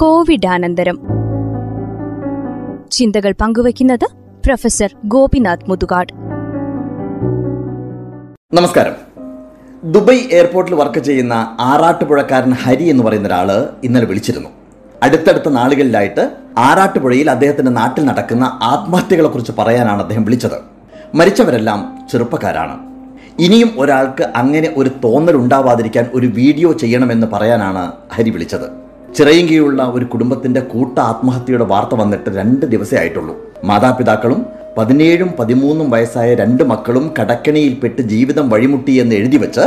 കോവിഡാനന്തരം. ചിന്തകൾ പങ്കുവയ്ക്കുന്നത് പ്രൊഫസർ ഗോപിനാഥ് മുതുകാട്. നമസ്കാരം. ദുബായ് എയർപോർട്ടിൽ വർക്ക് ചെയ്യുന്ന ആറാട്ടുപുഴക്കാരൻ ഹരി എന്ന് പറയുന്ന ഒരാള് ഇന്നലെ വിളിച്ചിരുന്നു. അടുത്തടുത്ത നാളുകളിലായിട്ട് ആറാട്ടുപുഴയിൽ അദ്ദേഹത്തിന്റെ നാട്ടിൽ നടക്കുന്ന ആത്മഹത്യകളെ കുറിച്ച് പറയാനാണ് അദ്ദേഹം വിളിച്ചത്. മരിച്ചവരെല്ലാം ചെറുപ്പക്കാരാണ്. ഇനിയും ഒരാൾക്ക് അങ്ങനെ ഒരു തോന്നലുണ്ടാവാതിരിക്കാൻ ഒരു വീഡിയോ ചെയ്യണമെന്ന് പറയാനാണ് ഹരി വിളിച്ചത്. ചിറയിങ്കീഴുള്ള ഒരു കുടുംബത്തിന്റെ കൂട്ട ആത്മഹത്യയുടെ വാർത്ത വന്നിട്ട് 2 ദിവസമേ ആയിട്ടുള്ളൂ. മാതാപിതാക്കളും 17, 13 വയസ്സായ 2 മക്കളും കടക്കണിയിൽപ്പെട്ട് ജീവിതം വഴിമുട്ടി എന്ന് എഴുതി വെച്ച്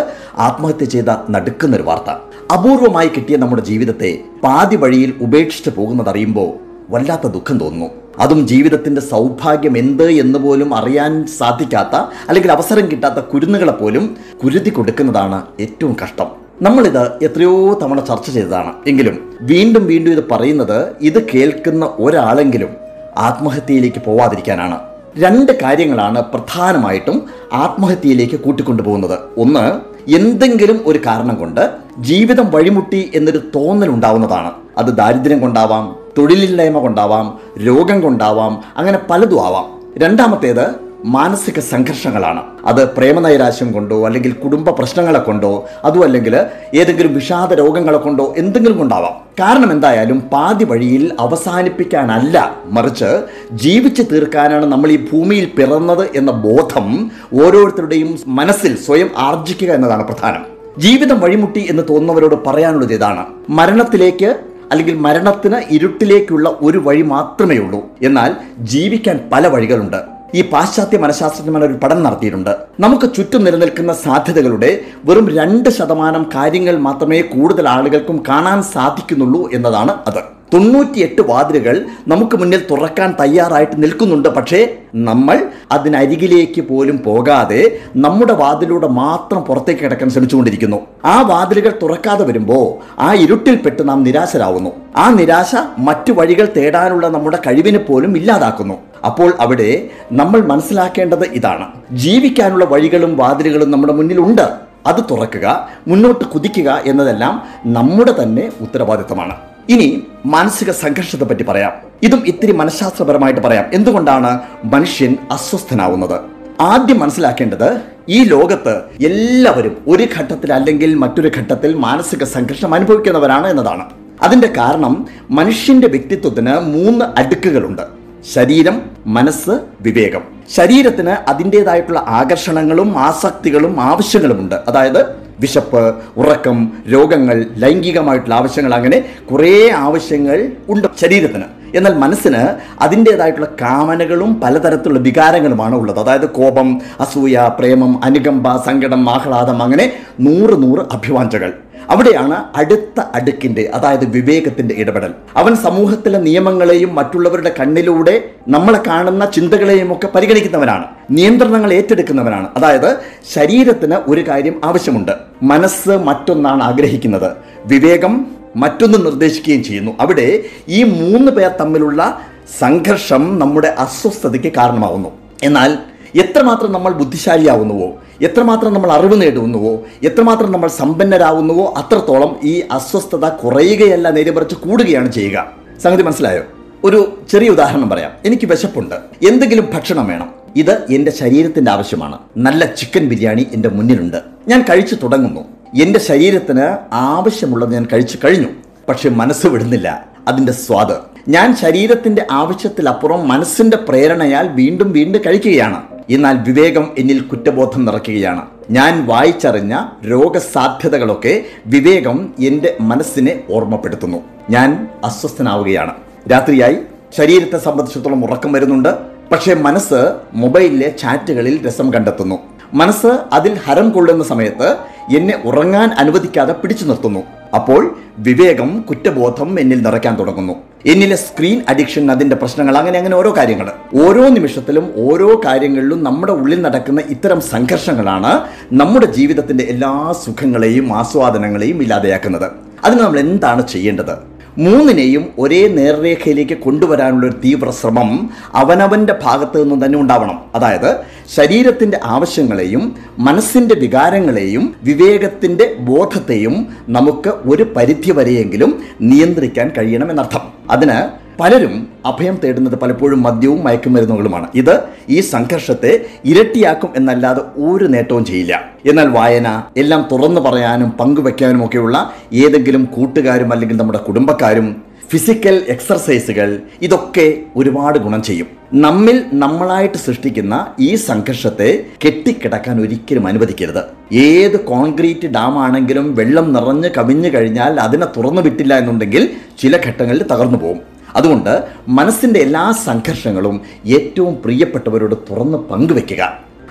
ആത്മഹത്യ ചെയ്ത നടുക്കുന്നൊരു വാർത്ത. അപൂർവമായി കിട്ടിയ നമ്മുടെ ജീവിതത്തെ പാതി വഴിയിൽ ഉപേക്ഷിച്ചു പോകുന്നതറിയുമ്പോൾ വല്ലാത്ത ദുഃഖം തോന്നുന്നു. അതും ജീവിതത്തിന്റെ സൗഭാഗ്യം എന്ത് എന്ന് പോലും അറിയാൻ സാധിക്കാത്ത അല്ലെങ്കിൽ അവസരം കിട്ടാത്ത കുരുന്നുകളെ പോലും കുരുതി കൊടുക്കുന്നതാണ് ഏറ്റവും കഷ്ടം. നമ്മളിത് എത്രയോ തവണ ചർച്ച ചെയ്തതാണ്. എങ്കിലും വീണ്ടും വീണ്ടും ഇത് പറയുന്നത് ഇത് കേൾക്കുന്ന ഒരാളെങ്കിലും ആത്മഹത്യയിലേക്ക് പോവാതിരിക്കാനാണ്. 2 കാര്യങ്ങളാണ് പ്രധാനമായിട്ടും ആത്മഹത്യയിലേക്ക് കൂട്ടിക്കൊണ്ടുപോകുന്നത്. ഒന്ന്, എന്തെങ്കിലും ഒരു കാരണം കൊണ്ട് ജീവിതം വഴിമുട്ടി എന്നൊരു തോന്നൽ ഉണ്ടാവുന്നതാണ്. അത് ദാരിദ്ര്യം കൊണ്ടാവാം, തൊഴിലില്ലായ്മ കൊണ്ടാവാം, രോഗം കൊണ്ടാവാം, അങ്ങനെ പലതും ആവാം. 2ാമത്തേത് മാനസിക സംഘർഷങ്ങളാണ്. അത് പ്രേമനൈരാശ്യം കൊണ്ടോ അല്ലെങ്കിൽ കുടുംബ പ്രശ്നങ്ങളെ കൊണ്ടോ അതും അല്ലെങ്കിൽ ഏതെങ്കിലും വിഷാദ രോഗങ്ങളെ കൊണ്ടോ എന്തെങ്കിലും കൊണ്ടാവാം. കാരണം എന്തായാലും പാതി വഴിയിൽ അവസാനിപ്പിക്കാനല്ല, മറിച്ച് ജീവിച്ചു തീർക്കാനാണ് നമ്മൾ ഈ ഭൂമിയിൽ പിറന്നത് എന്ന ബോധം ഓരോരുത്തരുടെയും മനസ്സിൽ സ്വയം ആർജിക്കുക എന്നതാണ് പ്രധാനം. ജീവിതം വഴിമുട്ടി എന്ന് തോന്നുന്നവരോട് പറയാനുള്ളത് ഇതാണ്: മരണത്തിലേക്ക് അല്ലെങ്കിൽ മരണത്തിന് ഇരുട്ടിലേക്കുള്ള ഒരു വഴി മാത്രമേ ഉള്ളൂ. എന്നാൽ ജീവിക്കാൻ പല വഴികളുണ്ട്. ഈ പാശ്ചാത്യ മനഃശാസ്ത്രജ്ഞന്മാർ ഒരു പഠനം നടത്തിയിട്ടുണ്ട്. നമുക്ക് ചുറ്റും നിലനിൽക്കുന്ന സാധ്യതകളുടെ വെറും 2% കാര്യങ്ങൾ മാത്രമേ കൂടുതൽ ആളുകൾക്കും കാണാൻ സാധിക്കുന്നുള്ളൂ എന്നതാണ് അത്. 98 വാതിലുകൾ നമുക്ക് മുന്നിൽ തുറക്കാൻ തയ്യാറായിട്ട് നിൽക്കുന്നുണ്ട്. പക്ഷേ നമ്മൾ അതിനരികിലേക്ക് പോലും പോകാതെ നമ്മുടെ വാതിലൂടെ മാത്രം പുറത്തേക്ക് കിടക്കാൻ ശ്രമിച്ചുകൊണ്ടിരിക്കുന്നു. ആ വാതിലുകൾ തുറക്കാതെ വരുമ്പോൾ ആ ഇരുട്ടിൽപ്പെട്ട് നാം നിരാശരാകുന്നു. ആ നിരാശ മറ്റു വഴികൾ തേടാനുള്ള നമ്മുടെ കഴിവിനെ പോലും ഇല്ലാതാക്കുന്നു. അപ്പോൾ അവിടെ നമ്മൾ മനസ്സിലാക്കേണ്ടത് ഇതാണ്: ജീവിക്കാനുള്ള വഴികളും വാതിലുകളും നമ്മുടെ മുന്നിലുണ്ട്. അത് തുറക്കുക, മുന്നോട്ട് കുതിക്കുക എന്നതെല്ലാം നമ്മുടെ തന്നെ ഉത്തരവാദിത്തമാണ്. ഇനി മാനസിക സംഘർഷത്തെ പറ്റി പറയാം. ഇതും ഇത്തിരി മനഃശാസ്ത്രപരമായിട്ട് പറയാം. എന്തുകൊണ്ടാണ് മനുഷ്യൻ അസ്വസ്ഥനാവുന്നത്? ആദ്യം മനസ്സിലാക്കേണ്ടത് ഈ ലോകത്ത് എല്ലാവരും ഒരു ഘട്ടത്തിൽ അല്ലെങ്കിൽ മറ്റൊരു ഘട്ടത്തിൽ മാനസിക സംഘർഷം അനുഭവിക്കുന്നവരാണ് എന്നതാണ്. അതിന്റെ കാരണം മനുഷ്യന്റെ വ്യക്തിത്വത്തിന് 3 അടുക്കുകളുണ്ട്: ശരീരം, മനസ്സ്, വിവേകം. ശരീരത്തിന് അതിൻ്റെതായിട്ടുള്ള ആകർഷണങ്ങളും ആസക്തികളും ആവശ്യങ്ങളുമുണ്ട്. അതായത് വിശപ്പ്, ഉറക്കം, രോഗങ്ങൾ, ലൈംഗികമായിട്ടുള്ള ആവശ്യങ്ങൾ, അങ്ങനെ കുറേ ആവശ്യങ്ങൾ ഉണ്ട് ശരീരത്തിന്. എന്നാൽ മനസ്സിന് അതിൻ്റേതായിട്ടുള്ള കാമനകളും പലതരത്തിലുള്ള വികാരങ്ങളുമാണ് ഉള്ളത്. അതായത് കോപം, അസൂയ, പ്രേമം, അനുകമ്പ, സങ്കടം, ആഹ്ലാദം, അങ്ങനെ 100 അഭിവാഞ്ചകൾ. അവിടെയാണ് അടുത്ത അടുക്കിൻ്റെ, അതായത് വിവേകത്തിൻ്റെ ഇടപെടൽ. അവൻ സമൂഹത്തിലെ നിയമങ്ങളെയും മറ്റുള്ളവരുടെ കണ്ണിലൂടെ നമ്മളെ കാണുന്ന ചിന്തകളെയും ഒക്കെ പരിഗണിക്കുന്നവനാണ്, നിയന്ത്രണങ്ങൾ ഏറ്റെടുക്കുന്നവനാണ്. അതായത് ശരീരത്തിന് ഒരു കാര്യം ആവശ്യമുണ്ട്, മനസ്സ് മറ്റൊന്നാണ് ആഗ്രഹിക്കുന്നത്, വിവേകം മറ്റൊന്ന് നിർദ്ദേശിക്കുകയും ചെയ്യുന്നു. അവിടെ ഈ 3 പേർ തമ്മിലുള്ള സംഘർഷം നമ്മുടെ അസ്വസ്ഥതയ്ക്ക് കാരണമാവുന്നു. എന്നാൽ എത്രമാത്രം നമ്മൾ ബുദ്ധിശാലിയാവുന്നുവോ, എത്രമാത്രം നമ്മൾ അറിവ് നേടുന്നുവോ, എത്രമാത്രം നമ്മൾ സമ്പന്നരാകുന്നുവോ, അത്രത്തോളം ഈ അസ്വസ്ഥത കുറയുകയല്ല, നേരെമറിച്ച് കൂടുകയാണ് ചെയ്യുക. സംഗതി മനസ്സിലായോ? ഒരു ചെറിയ ഉദാഹരണം പറയാം. എനിക്ക് വിശപ്പുണ്ട്, എന്തെങ്കിലും ഭക്ഷണം വേണം. ഇത് എൻ്റെ ശരീരത്തിൻ്റെ ആവശ്യമാണ്. നല്ല ചിക്കൻ ബിരിയാണി എൻ്റെ മുന്നിലുണ്ട്. ഞാൻ കഴിച്ചു തുടങ്ങുന്നു. എൻ്റെ ശരീരത്തിന് ആവശ്യമുള്ളത് ഞാൻ കഴിച്ചു കഴിഞ്ഞു. പക്ഷെ മനസ്സ് വിടുന്നില്ല അതിൻ്റെ സ്വാദ്. ഞാൻ ശരീരത്തിൻ്റെ ആവശ്യത്തിലപ്പുറം മനസ്സിൻ്റെ പ്രേരണയാൽ വീണ്ടും വീണ്ടും കഴിക്കുകയാണ്. എന്നാൽ വിവേകം എന്നിൽ കുറ്റബോധം നിറയ്ക്കുകയാണ്. ഞാൻ വായിച്ചറിഞ്ഞ രോഗസാധ്യതകളൊക്കെ വിവേകം എൻ്റെ മനസ്സിനെ ഓർമ്മപ്പെടുത്തുന്നു. ഞാൻ അസ്വസ്ഥനാവുകയാണ്. രാത്രിയായി, ശരീരത്തെ സംബന്ധിച്ചിടത്തോളം ഉറക്കം വരുന്നുണ്ട്. പക്ഷേ മനസ്സ് മൊബൈലിലെ ചാറ്റുകളിൽ രസം കണ്ടെത്തുന്നു. മനസ്സ് അതിൽ ഹരം കൊള്ളുന്ന സമയത്ത് എന്നെ ഉറങ്ങാൻ അനുവദിക്കാതെ പിടിച്ചു നിർത്തുന്നു. അപ്പോൾ വിവേകം കുറ്റബോധം എന്നിൽ നിറയ്ക്കാൻ തുടങ്ങുന്നു. എന്നിലെ സ്ക്രീൻ അഡിക്ഷൻ, അതിൻ്റെ പ്രശ്നങ്ങൾ, അങ്ങനെ ഓരോ കാര്യങ്ങൾ. ഓരോ നിമിഷത്തിലും ഓരോ കാര്യങ്ങളിലും നമ്മുടെ ഉള്ളിൽ നടക്കുന്ന ഇത്തരം സംഘർഷങ്ങളാണ് നമ്മുടെ ജീവിതത്തിൻ്റെ എല്ലാ സുഖങ്ങളെയും ആസ്വാദനങ്ങളെയും ഇല്ലാതെയാക്കുന്നത്. അതിന് നമ്മൾ എന്താണ് ചെയ്യേണ്ടത്? മൂന്നിനെയും ഒരേ നേർരേഖയിലേക്ക് കൊണ്ടുവരാനുള്ളൊരു തീവ്ര ശ്രമം അവനവൻ്റെ ഭാഗത്ത് നിന്ന് തന്നെ ഉണ്ടാവണം. അതായത് ശരീരത്തിൻ്റെ ആവശ്യങ്ങളെയും മനസ്സിൻ്റെ വികാരങ്ങളെയും വിവേകത്തിൻ്റെ ബോധത്തെയും നമുക്ക് ഒരു പരിധിവരെയെങ്കിലും നിയന്ത്രിക്കാൻ കഴിയണമെന്നർത്ഥം. അതിന് പലരും അഭയം തേടുന്നത് പലപ്പോഴും മദ്യവും മയക്കുമരുന്നുകളുമാണ്. ഇത് ഈ സംഘർഷത്തെ ഇരട്ടിയാക്കും എന്നല്ലാതെ ഒരു നേട്ടവും ചെയ്യില്ല. എന്നാൽ വായന, എല്ലാം തുറന്നു പറയാനും പങ്കുവെക്കാനും ഒക്കെയുള്ള ഏതെങ്കിലും കൂട്ടുകാരും അല്ലെങ്കിൽ നമ്മുടെ കുടുംബക്കാരും, ഫിസിക്കൽ എക്സർസൈസുകൾ, ഇതൊക്കെ ഒരുപാട് ഗുണം ചെയ്യും. നമ്മിൽ നമ്മളായിട്ട് സൃഷ്ടിക്കുന്ന ഈ സംഘർഷത്തെ കെട്ടിക്കിടക്കാൻ ഒരിക്കലും അനുവദിക്കരുത്. ഏത് കോൺക്രീറ്റ് ഡാമാണെങ്കിലും വെള്ളം നിറഞ്ഞ് കവിഞ്ഞു കഴിഞ്ഞാൽ അതിനെ തുറന്നു വിട്ടില്ല എന്നുണ്ടെങ്കിൽ ചില ഘട്ടങ്ങളിൽ തകർന്നു പോകും. അതുകൊണ്ട് മനസ്സിൻ്റെ എല്ലാ സംഘർഷങ്ങളും ഏറ്റവും പ്രിയപ്പെട്ടവരോട് തുറന്ന് പങ്കുവെക്കുക.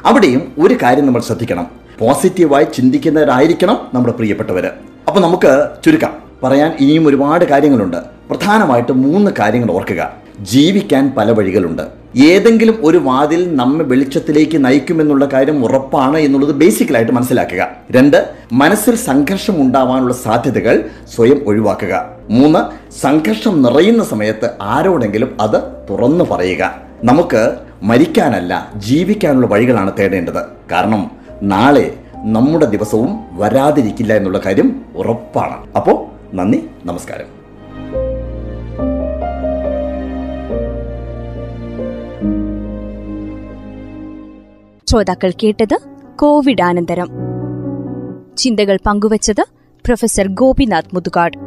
അവിടെയും ഒരു കാര്യം നമ്മൾ ശ്രദ്ധിക്കണം, പോസിറ്റീവായി ചിന്തിക്കുന്നവരായിരിക്കണം നമ്മുടെ പ്രിയപ്പെട്ടവർ. അപ്പോൾ നമുക്ക് ചുരുക്കാം പറയാൻ ഇനിയും ഒരുപാട് കാര്യങ്ങളുണ്ട്. പ്രധാനമായിട്ട് 3 കാര്യങ്ങൾ ഓർക്കുക. ജീവിക്കാൻ പല വഴികളുണ്ട്. ഏതെങ്കിലും ഒരു വാതിൽ നമ്മെ വെളിച്ചത്തിലേക്ക് നയിക്കുമെന്നുള്ള കാര്യം ഉറപ്പാണ് എന്നുള്ളത് ബേസിക്കലായിട്ട് മനസ്സിലാക്കുക. 2, മനസ്സിൽ സംഘർഷം ഉണ്ടാവാനുള്ള സാധ്യതകൾ സ്വയം ഒഴിവാക്കുക. 3, സംഘർഷം നിറയുന്ന സമയത്ത് ആരോടെങ്കിലും അത് തുറന്നു പറയുക. നമുക്ക് മരിക്കാനല്ല ജീവിക്കാനുള്ള വഴികളാണ് തേടേണ്ടത്. കാരണം നാളെ നമ്മുടെ ദിവസവും വരാതിരിക്കില്ല എന്നുള്ള കാര്യം ഉറപ്പാണ്. അപ്പോൾ നന്ദി, നമസ്കാരം. ശ്രോതാക്കൾ കേട്ടത് കോവിഡാനന്തരം. ചിന്തകൾ പങ്കുവച്ചത് പ്രൊഫസർ ഗോപിനാഥ് മുതുകാട്.